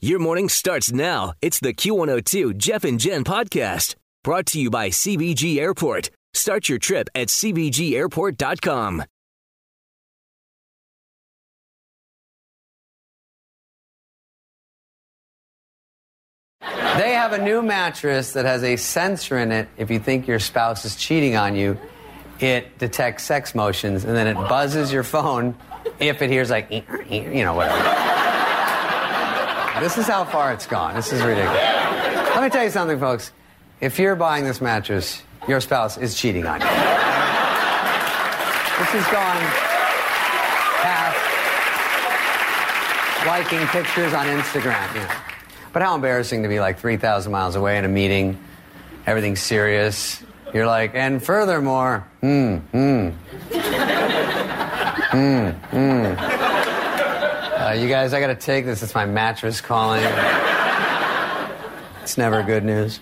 Your morning starts now. It's the Q102 Jeff and Jen podcast, brought to you by CBG Airport. Start your trip at cbgairport.com. They have a new mattress that has a sensor in it. If you think your spouse is cheating on you, it detects sex motions, and then it buzzes your phone if it hears, like, you know, whatever. This is how far it's gone. This is ridiculous. Let me tell you something, folks. If you're buying this mattress, your spouse is cheating on you. This has gone past liking pictures on Instagram. You know. But how embarrassing to be like 3,000 miles away in a meeting. Everything's serious. You're like, and furthermore, You guys, I gotta take this. It's my mattress calling. It's never good news.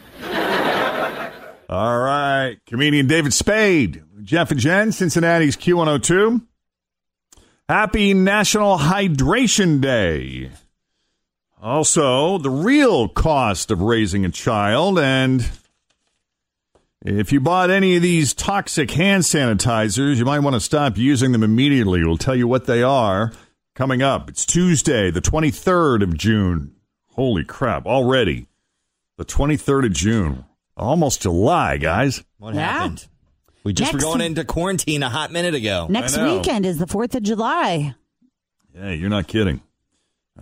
All right. Comedian David Spade. Jeff and Jen, Cincinnati's Q102. Happy National Hydration Day. Also, the real cost of raising a child. And if you bought any of these toxic hand sanitizers, you might want to stop using them immediately. We'll tell you what they are. Coming up, it's Tuesday, the 23rd of June. Holy crap, already. The 23rd of June. Almost July, guys. What happened? We just were going into quarantine a hot minute ago. Next weekend is the 4th of July. Yeah, you're not kidding.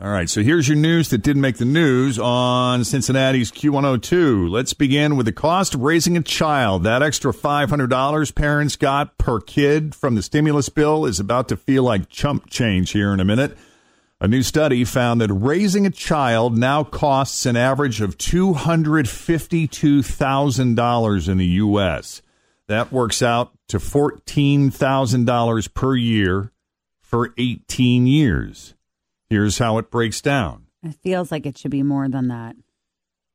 All right, so here's your news that didn't make the news on Cincinnati's Q102. Let's begin with the cost of raising a child. That extra $500 parents got per kid from the stimulus bill is about to feel like chump change here in a minute. A new study found that raising a child now costs an average of $252,000 in the U.S. That works out to $14,000 per year for 18 years. Here's how it breaks down. It feels like it should be more than that.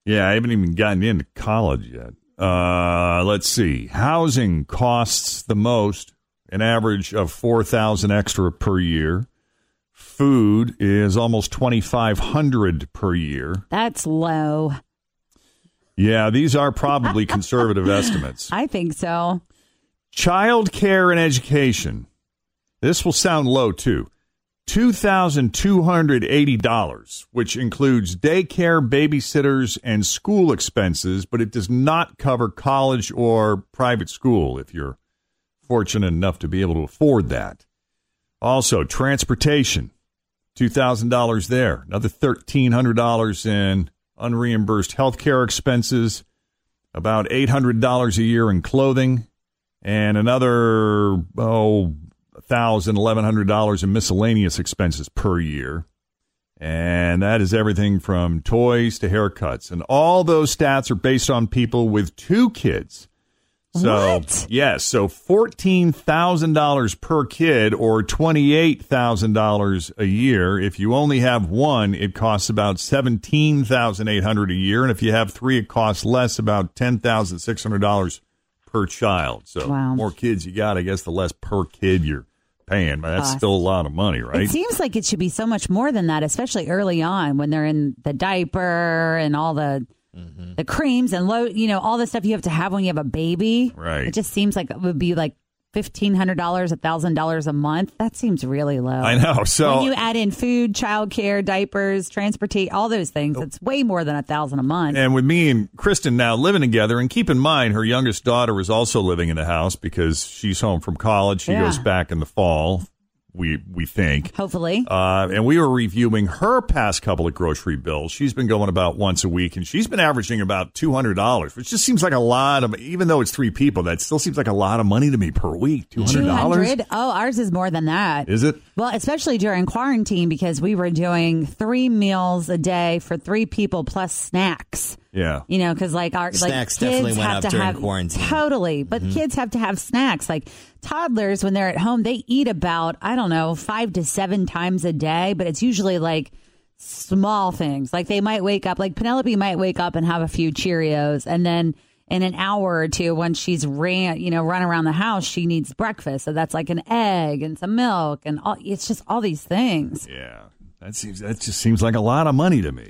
Yeah, I haven't even gotten into college yet. Let's see. Housing costs the most, an average of $4,000 extra per year. Food is almost $2,500 per year. That's low. Yeah, these are probably conservative estimates. I think so. Child care and education. This will sound low, too. $2,280, which includes daycare, babysitters, and school expenses, but it does not cover college or private school if you're fortunate enough to be able to afford that. Also, transportation, $2,000 there, another $1,300 in unreimbursed health care expenses, about $800 a year in clothing, and another, $1,100 in miscellaneous expenses per year. And that is everything from toys to haircuts. And all those stats are based on people with two kids. So, what? Yes, so $14,000 per kid or $28,000 a year. If you only have one, it costs about $17,800 a year. And if you have three, it costs less, about $10,600 per child. So more kids you got, I guess, the less per kid you're paying, but that's still a lot of money, right? It seems like it should be so much more than that, especially early on when they're in the diaper and all the creams and all the stuff you have to have when you have a baby. Right. It just seems like it would be like $1,500, $1,000 a month. That seems really low. I know. So when you add in food, childcare, diapers, transportation, all those things, it's way more than $1,000 a month. And with me and Kristen now living together, and keep in mind, her youngest daughter is also living in the house because she's home from college. She goes back in the fall. We think. Hopefully. And we were reviewing her past couple of grocery bills. She's been going about once a week, and she's been averaging about $200, which just seems like a lot of, even though it's three people, that still seems like a lot of money to me per week. $200? Oh, ours is more than that. Is it? Well, especially during quarantine, because we were doing 3 meals a day for 3 people plus snacks. Yeah. You know, because like our snacks like kids definitely went have up to during have, quarantine. Totally. But kids have to have snacks. Like toddlers, when they're at home, they eat about, I don't know, 5 to 7 times a day. But it's usually like small things. Like they might wake up, like Penelope might wake up and have a few Cheerios. And then in an hour or two, when she's run around the house, she needs breakfast. So that's like an egg and some milk and all. It's just all these things. Yeah. That just seems like a lot of money to me.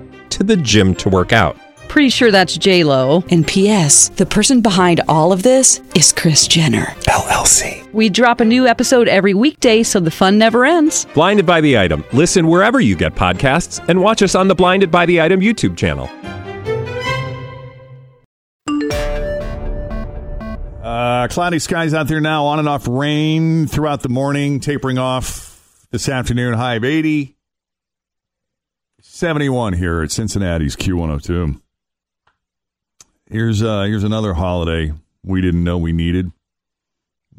to the gym to work out. Pretty sure that's J-Lo. And P.S., the person behind all of this is Chris Jenner, LLC. We drop a new episode every weekday so the fun never ends. Blinded by the Item. Listen wherever you get podcasts and watch us on the Blinded by the Item YouTube channel. Cloudy skies out there now, on and off rain throughout the morning, tapering off this afternoon, high of 80. 71 here at Cincinnati's Q102. Here's another holiday we didn't know we needed.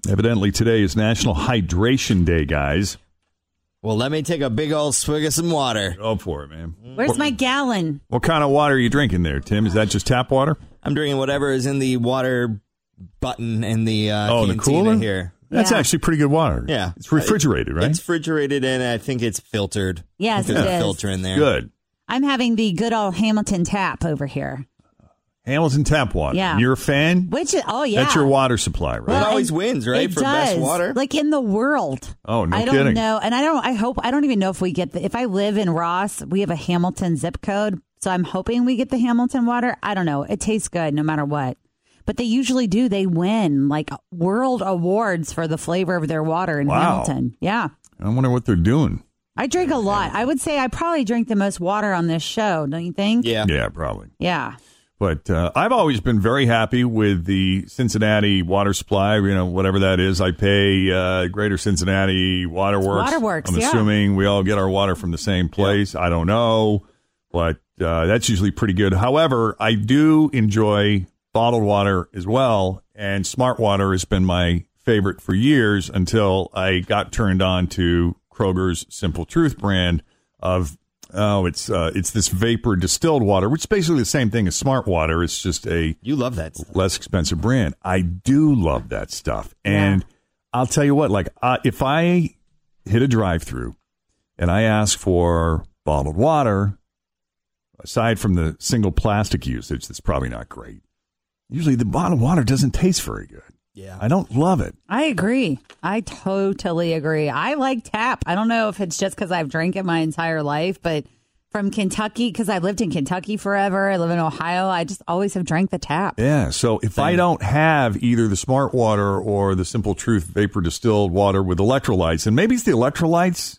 Evidently, today is National Hydration Day, guys. Well, let me take a big old swig of some water. Go for it, man. Where's my gallon? What kind of water are you drinking there, Tim? Is that just tap water? I'm drinking whatever is in the water button in the cantina, the cooler here. That's actually pretty good water. Yeah. It's refrigerated, right? It's refrigerated, and I think it's filtered. Yes, it is. There's a filter in there. Good. I'm having the good old Hamilton tap over here. Hamilton tap water. Yeah. You're a fan? That's your water supply, right? Well, it always wins, right? It does. Best water? Like in the world. Oh, no kidding. I don't know. And I don't even know if we get if I live in Ross, we have a Hamilton zip code. So I'm hoping we get the Hamilton water. I don't know. It tastes good no matter what. But they usually do. They win like world awards for the flavor of their water in Hamilton. Yeah. I wonder what they're doing. I drink a lot. I would say I probably drink the most water on this show, don't you think? Yeah. Yeah, probably. Yeah. But I've always been very happy with the Cincinnati water supply, you know, whatever that is. I pay Greater Cincinnati Waterworks. I'm assuming we all get our water from the same place. Yeah. I don't know. But that's usually pretty good. However, I do enjoy bottled water as well, and Smart Water has been my favorite for years until I got turned on to Kroger's Simple Truth brand of it's this vapor distilled water, which is basically the same thing as Smart Water. It's just you love that stuff. Less expensive brand. I do love that stuff, and I'll tell you what, like if I hit a drive-through and I ask for bottled water, aside from the single plastic usage, that's probably not great. Usually the bottled water doesn't taste very good. Yeah. I don't love it. I agree. I totally agree. I like tap. I don't know if it's just because I've drank it my entire life, but from Kentucky, because I lived in Kentucky forever. I live in Ohio. I just always have drank the tap. Yeah. So if I don't have either the Smart Water or the Simple Truth vapor distilled water with electrolytes, and maybe it's the electrolytes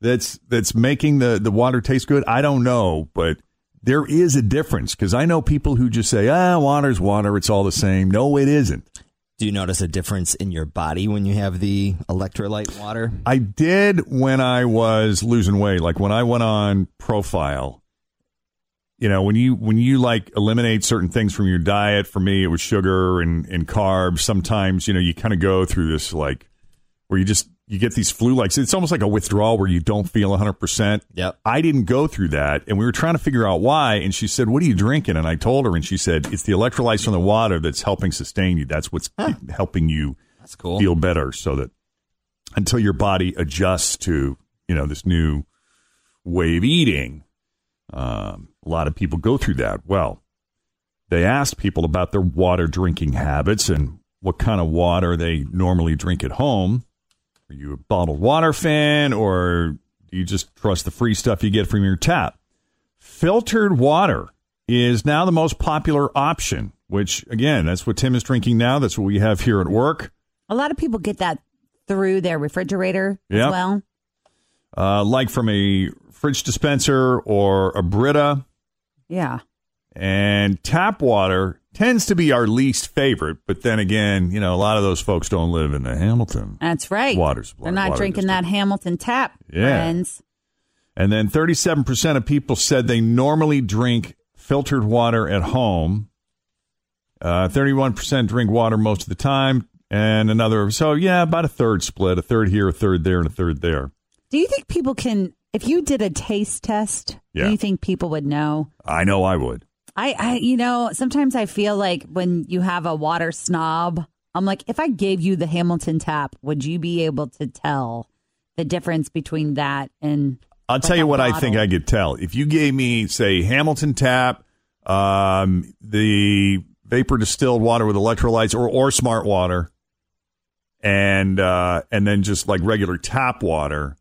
that's making the water taste good. I don't know, but there is a difference, because I know people who just say, water's water, it's all the same. No, it isn't. Do you notice a difference in your body when you have the electrolyte water? I did when I was losing weight. Like when I went on Profile, you know, when you like eliminate certain things from your diet, for me, it was sugar and carbs. Sometimes, you know, you kind of go through this like where you get these flu-like. It's almost like a withdrawal where you don't feel 100%. Yep. I didn't go through that, and we were trying to figure out why, and she said, what are you drinking? And I told her, and she said, it's the electrolytes from the water that's helping sustain you. That's what's helping you That's cool. Feel better so that until your body adjusts to, you know, this new way of eating, a lot of people go through that. Well, they asked people about their water drinking habits and what kind of water they normally drink at home. Are you a bottled water fan, or do you just trust the free stuff you get from your tap? Filtered water is now the most popular option, which, again, that's what Tim is drinking now. That's what we have here at work. A lot of people get that through their refrigerator as well. Like from a fridge dispenser or a Brita. Yeah. And tap water tends to be our least favorite. But then again, you know, a lot of those folks don't live in the Hamilton. That's right. Water supply. They're not water drinking district. That Hamilton tap, friends. And then 37% of people said they normally drink filtered water at home. 31% drink water most of the time. And another, so yeah, about a third split, a third here, a third there, and a third there. Do you think people can, if you did a taste test, do you think people would know? I know I would. I you know, sometimes I feel like when you have a water snob, I'm like, if I gave you the Hamilton tap, would you be able to tell the difference between that and... I'll tell you what bottle? I think I could tell. If you gave me, say, Hamilton tap, the vapor distilled water with electrolytes or smart water, and then just like regular tap water,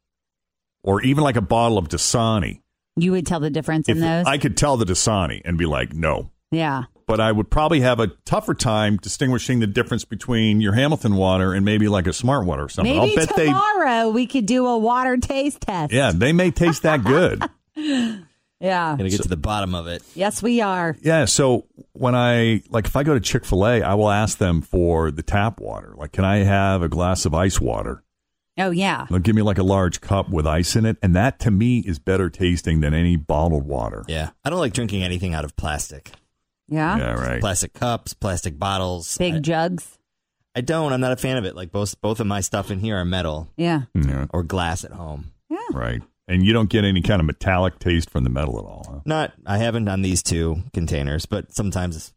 or even like a bottle of Dasani. You would tell the difference in those? I could tell the Dasani and be like, no. Yeah. But I would probably have a tougher time distinguishing the difference between your Hamilton water and maybe like a smart water or something. Maybe I'll bet tomorrow we could do a water taste test. Yeah, they may taste that good. Yeah. Going to get to the bottom of it. Yes, we are. Yeah, so when if I go to Chick-fil-A, I will ask them for the tap water. Like, can I have a glass of ice water? Oh, yeah. They'll give me like a large cup with ice in it. And that, to me, is better tasting than any bottled water. Yeah. I don't like drinking anything out of plastic. Yeah. Yeah, right. Plastic cups, plastic bottles. Big jugs. I don't. I'm not a fan of it. Like, both of my stuff in here are metal. Yeah. Yeah. Or glass at home. Yeah. Right. And you don't get any kind of metallic taste from the metal at all, huh? I haven't on these two containers, but sometimes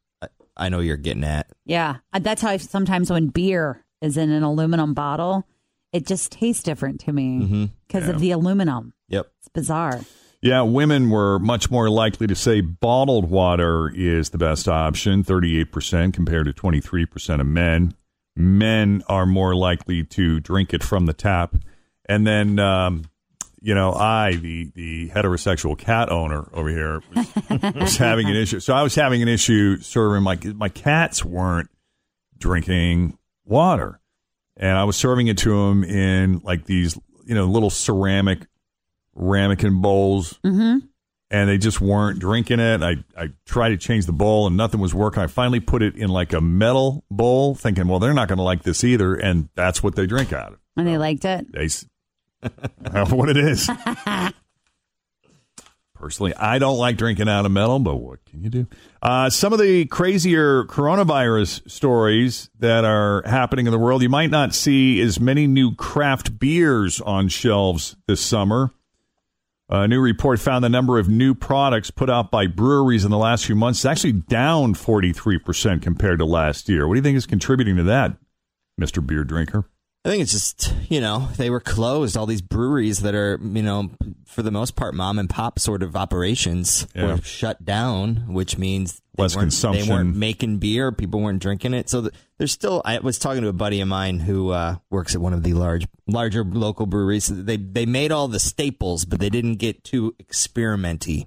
I know you're getting at. Yeah. That's how sometimes when beer is in an aluminum bottle, it just tastes different to me because of the aluminum. Yep. It's bizarre. Yeah, women were much more likely to say bottled water is the best option, 38% compared to 23% of men. Men are more likely to drink it from the tap. And then, you know, the heterosexual cat owner over here was having an issue. So I was having an issue serving my cats weren't drinking water. And I was serving it to them in like these, you know, little ceramic ramekin bowls. Mm-hmm. And they just weren't drinking it. I tried to change the bowl and nothing was working. I finally put it in like a metal bowl thinking, well, they're not going to like this either. And that's what they drink out of. And they liked it? I don't know what it is. Personally, I don't like drinking out of metal, but what can you do? Some of the crazier coronavirus stories that are happening in the world, you might not see as many new craft beers on shelves this summer. A new report found the number of new products put out by breweries in the last few months is actually down 43% compared to last year. What do you think is contributing to that, Mr. Beer Drinker? I think it's just, you know, they were closed. All these breweries that are, you know, for the most part, mom and pop sort of operations were shut down, which means they weren't making beer. People weren't drinking it. So there's still, I was talking to a buddy of mine who works at one of the larger local breweries. They made all the staples, but they didn't get too experimenty.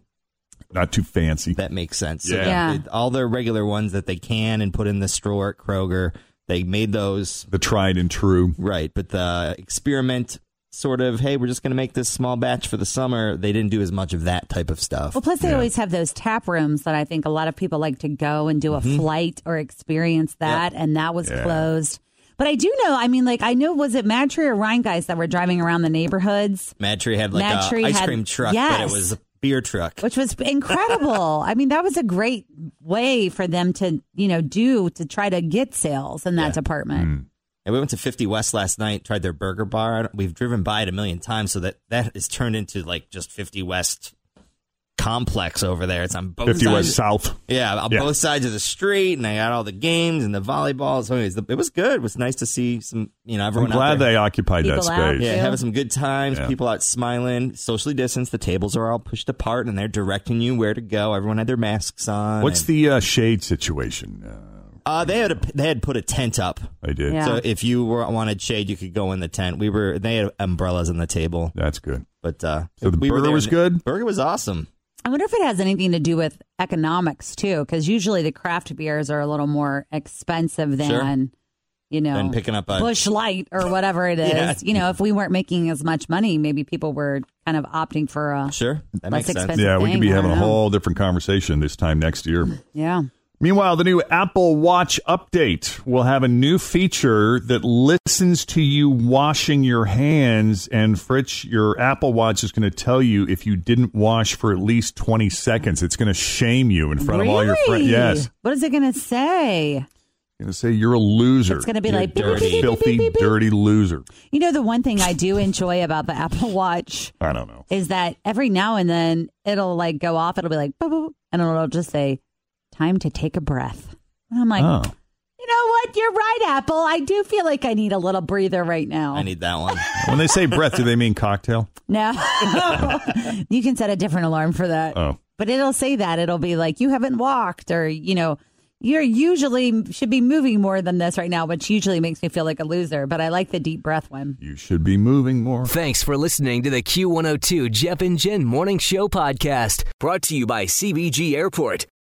Not too fancy. That makes sense. Yeah. So all their regular ones that they can and put in the store at Kroger. They made those. The tried and true. Right. But the experiment sort of, hey, we're just going to make this small batch for the summer. They didn't do as much of that type of stuff. Well, plus they always have those tap rooms that I think a lot of people like to go and do a flight or experience that. Yep. And that was closed. But I do know, I mean, like, I know, was it Madtree or Rhine guys that were driving around the neighborhoods? Madtree had like an ice cream truck, but it was a beer truck. Which was incredible. I mean, that was a great way for them to, you know, to try to get sales in that department. Mm. And we went to 50 West last night, tried their burger bar. We've driven by it a million times, so that is turned into like just 50 West complex over there. It's on both 50 sides. 50 West South. Yeah, on both sides of the street, and I got all the games and the volleyball. So anyways, it was good. It was nice to see some, everyone. I'm glad out there. They occupied people that space. Yeah, having some good times. Yeah. People out smiling, socially distanced. The tables are all pushed apart, and they're directing you where to go. Everyone had their masks on. What's the shade situation? They had put a tent up. They did. Yeah. So if you wanted shade, you could go in the tent. They had umbrellas on the table. That's good. But so the burger was good. Burger was awesome. I wonder if it has anything to do with economics too, because usually the craft beers are a little more expensive than than picking up a Busch Light or whatever it is. Yeah. If we weren't making as much money, maybe people were kind of opting for a that less makes expensive sense. Yeah, we could be having a whole different conversation this time next year. Yeah. Meanwhile, the new Apple Watch update will have a new feature that listens to you washing your hands. And Fritz, your Apple Watch is going to tell you if you didn't wash for at least 20 seconds. It's going to shame you in front of all your friends. Yes. What is it going to say? It's going to say you're a loser. It's going to be like dirty, filthy, dirty loser. The one thing I do enjoy about the Apple Watch, I don't know, is that every now and then it'll like go off. It'll be like, boop, boop, and it'll just say, time to take a breath. And I'm like, You know what? You're right, Apple. I do feel like I need a little breather right now. I need that one. When they say breath, do they mean cocktail? No. You can set a different alarm for that. Oh. But it'll say that. It'll be like, you haven't walked, or, you're usually should be moving more than this right now, which usually makes me feel like a loser. But I like the deep breath one. You should be moving more. Thanks for listening to the Q102 Jeff and Jen Morning Show podcast, brought to you by CBG Airport.